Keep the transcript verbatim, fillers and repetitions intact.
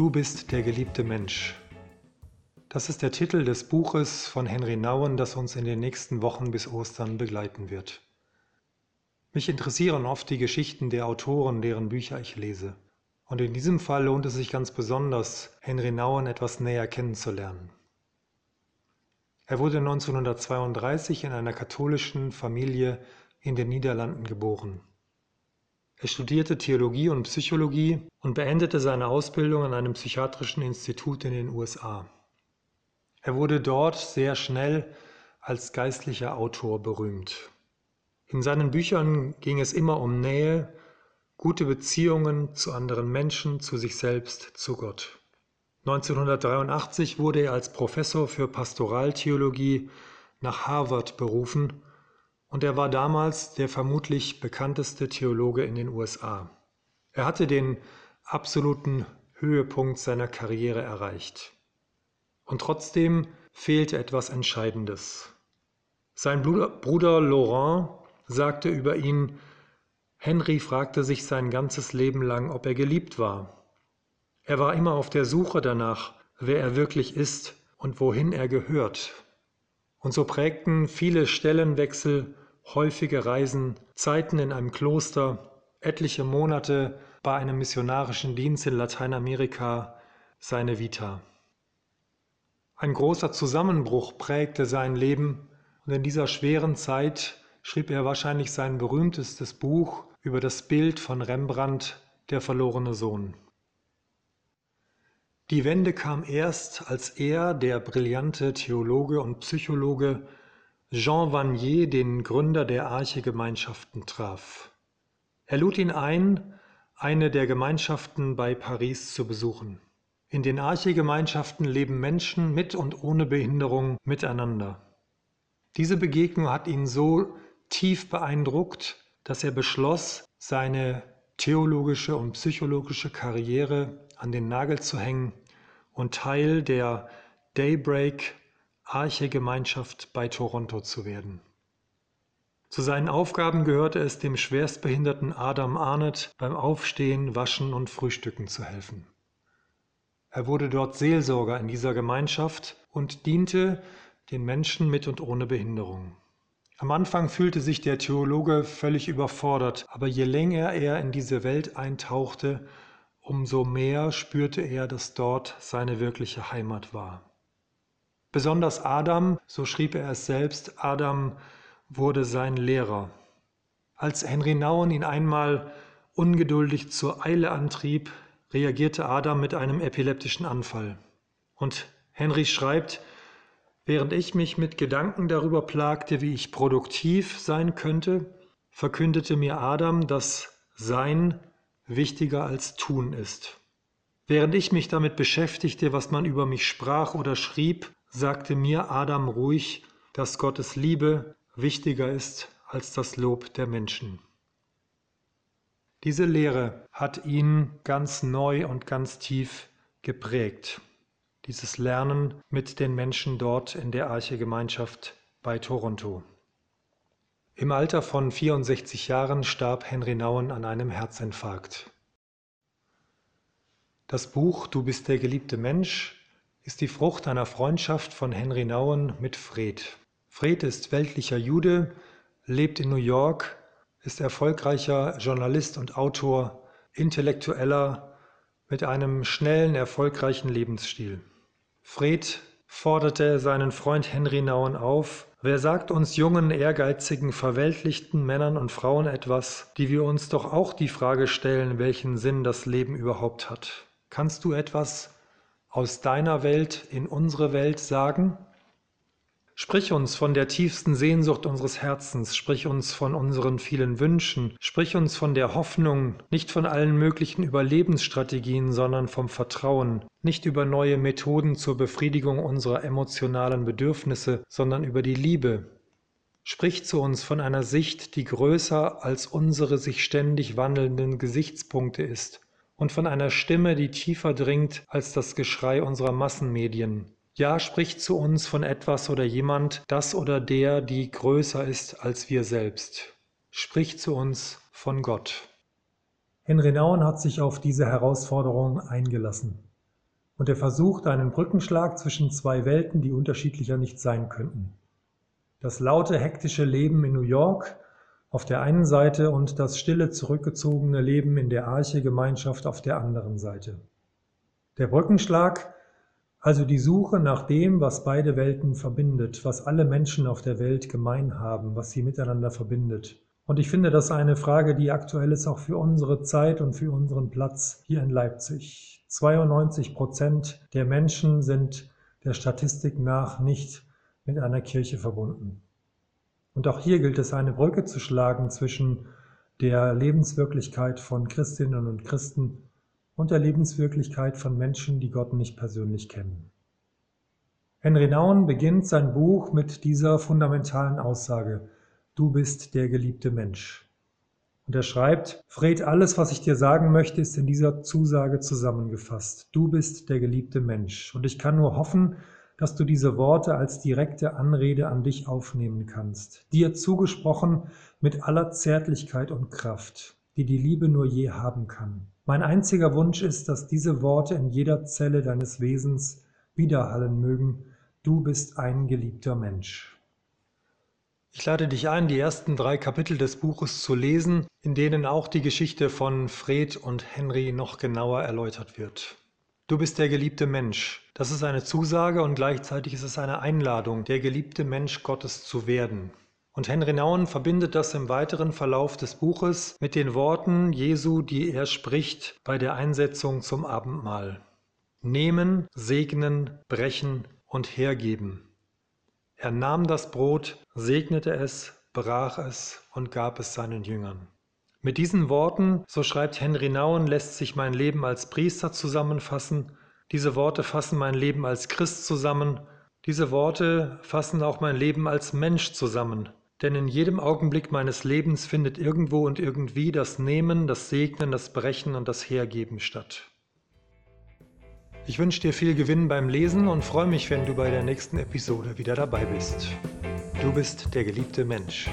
Du bist der geliebte Mensch. Das ist der Titel des Buches von Henri Nouwen, das uns in den nächsten Wochen bis Ostern begleiten wird. Mich interessieren oft die Geschichten der Autoren, deren Bücher ich lese. Und in diesem Fall lohnt es sich ganz besonders, Henri Nouwen etwas näher kennenzulernen. Er wurde neunzehnhundertzweiunddreißig in einer katholischen Familie in den Niederlanden geboren. Er studierte Theologie und Psychologie und beendete seine Ausbildung an einem psychiatrischen Institut in den U S A. Er wurde dort sehr schnell als geistlicher Autor berühmt. In seinen Büchern ging es immer um Nähe, gute Beziehungen zu anderen Menschen, zu sich selbst, zu Gott. neunzehnhundertdreiundachtzig wurde er als Professor für Pastoraltheologie nach Harvard berufen und er war damals der vermutlich bekannteste Theologe in den U S A. Er hatte den absoluten Höhepunkt seiner Karriere erreicht. Und trotzdem fehlte etwas Entscheidendes. Sein Bruder Laurent sagte über ihn, Henri fragte sich sein ganzes Leben lang, ob er geliebt war. Er war immer auf der Suche danach, wer er wirklich ist und wohin er gehört. Und so prägten viele Stellenwechsel, häufige Reisen, Zeiten in einem Kloster, etliche Monate bei einem missionarischen Dienst in Lateinamerika seine Vita. Ein großer Zusammenbruch prägte sein Leben und in dieser schweren Zeit schrieb er wahrscheinlich sein berühmtestes Buch über das Bild von Rembrandt, der verlorene Sohn. Die Wende kam erst, als er, der brillante Theologe und Psychologe Jean Vanier, den Gründer der Archegemeinschaften, traf. Er lud ihn ein, eine der Gemeinschaften bei Paris zu besuchen. In den Archegemeinschaften leben Menschen mit und ohne Behinderung miteinander. Diese Begegnung hat ihn so tief beeindruckt, dass er beschloss, seine theologische und psychologische Karriere an den Nagel zu hängen und Teil der Daybreak Archegemeinschaft bei Toronto zu werden. Zu seinen Aufgaben gehörte es, dem schwerstbehinderten Adam Arnett beim Aufstehen, Waschen und Frühstücken zu helfen. Er wurde dort Seelsorger in dieser Gemeinschaft und diente den Menschen mit und ohne Behinderung. Am Anfang fühlte sich der Theologe völlig überfordert, aber je länger er in diese Welt eintauchte, umso mehr spürte er, dass dort seine wirkliche Heimat war. Besonders Adam, so schrieb er es selbst, Adam wurde sein Lehrer. Als Henri Nouwen ihn einmal ungeduldig zur Eile antrieb, reagierte Adam mit einem epileptischen Anfall. Und Henri schreibt, während ich mich mit Gedanken darüber plagte, wie ich produktiv sein könnte, verkündete mir Adam, dass Sein wichtiger als Tun ist. Während ich mich damit beschäftigte, was man über mich sprach oder schrieb, sagte mir Adam ruhig, dass Gottes Liebe wichtiger ist als das Lob der Menschen. Diese Lehre hat ihn ganz neu und ganz tief geprägt, dieses Lernen mit den Menschen dort in der Archegemeinschaft bei Toronto. Im Alter von vierundsechzig Jahren starb Henri Nouwen an einem Herzinfarkt. Das Buch Du bist der geliebte Mensch ist die Frucht einer Freundschaft von Henri Nouwen mit Fred. Fred ist weltlicher Jude, lebt in New York, ist erfolgreicher Journalist und Autor, Intellektueller mit einem schnellen, erfolgreichen Lebensstil. Fred forderte seinen Freund Henri Nouwen auf, wer sagt uns jungen, ehrgeizigen, verweltlichten Männern und Frauen etwas, die wir uns doch auch die Frage stellen, welchen Sinn das Leben überhaupt hat. Kannst du etwas aus deiner Welt in unsere Welt sagen? Sprich uns von der tiefsten Sehnsucht unseres Herzens, sprich uns von unseren vielen Wünschen, sprich uns von der Hoffnung, nicht von allen möglichen Überlebensstrategien, sondern vom Vertrauen, nicht über neue Methoden zur Befriedigung unserer emotionalen Bedürfnisse, sondern über die Liebe. Sprich zu uns von einer Sicht, die größer als unsere sich ständig wandelnden Gesichtspunkte ist und von einer Stimme, die tiefer dringt als das Geschrei unserer Massenmedien. Ja, sprich zu uns von etwas oder jemand, das oder der, die größer ist als wir selbst. Sprich zu uns von Gott. Henri Nouwen hat sich auf diese Herausforderung eingelassen. und er versucht einen Brückenschlag zwischen zwei Welten, die unterschiedlicher nicht sein könnten. Das laute, hektische Leben in New York auf der einen Seite und das stille, zurückgezogene Leben in der Archegemeinschaft auf der anderen Seite. Der Brückenschlag, also die Suche nach dem, was beide Welten verbindet, was alle Menschen auf der Welt gemein haben, was sie miteinander verbindet. Und ich finde, das ist eine Frage, die aktuell ist auch für unsere Zeit und für unseren Platz hier in Leipzig. zweiundneunzig Prozent der Menschen sind der Statistik nach nicht mit einer Kirche verbunden. Und auch hier gilt es, eine Brücke zu schlagen zwischen der Lebenswirklichkeit von Christinnen und Christen und der Lebenswirklichkeit von Menschen, die Gott nicht persönlich kennen. Henri Nouwen beginnt sein Buch mit dieser fundamentalen Aussage: Du bist der geliebte Mensch. Und er schreibt: Fred, alles, was ich dir sagen möchte, ist in dieser Zusage zusammengefasst. Du bist der geliebte Mensch. Und ich kann nur hoffen, dass du diese Worte als direkte Anrede an dich aufnehmen kannst, dir zugesprochen mit aller Zärtlichkeit und Kraft, die die Liebe nur je haben kann. Mein einziger Wunsch ist, dass diese Worte in jeder Zelle deines Wesens widerhallen mögen: Du bist ein geliebter Mensch. Ich lade dich ein, die ersten drei Kapitel des Buches zu lesen, in denen auch die Geschichte von Fred und Henri noch genauer erläutert wird. Du bist der geliebte Mensch. Das ist eine Zusage und gleichzeitig ist es eine Einladung, der geliebte Mensch Gottes zu werden. Und Henri Nouwen verbindet das im weiteren Verlauf des Buches mit den Worten Jesu, die er spricht bei der Einsetzung zum Abendmahl. Nehmen, segnen, brechen und hergeben. Er nahm das Brot, segnete es, brach es und gab es seinen Jüngern. Mit diesen Worten, so schreibt Henri Nouwen, lässt sich mein Leben als Priester zusammenfassen. Diese Worte fassen mein Leben als Christ zusammen. Diese Worte fassen auch mein Leben als Mensch zusammen. Denn in jedem Augenblick meines Lebens findet irgendwo und irgendwie das Nehmen, das Segnen, das Brechen und das Hergeben statt. Ich wünsche dir viel Gewinn beim Lesen und freue mich, wenn du bei der nächsten Episode wieder dabei bist. Du bist der geliebte Mensch.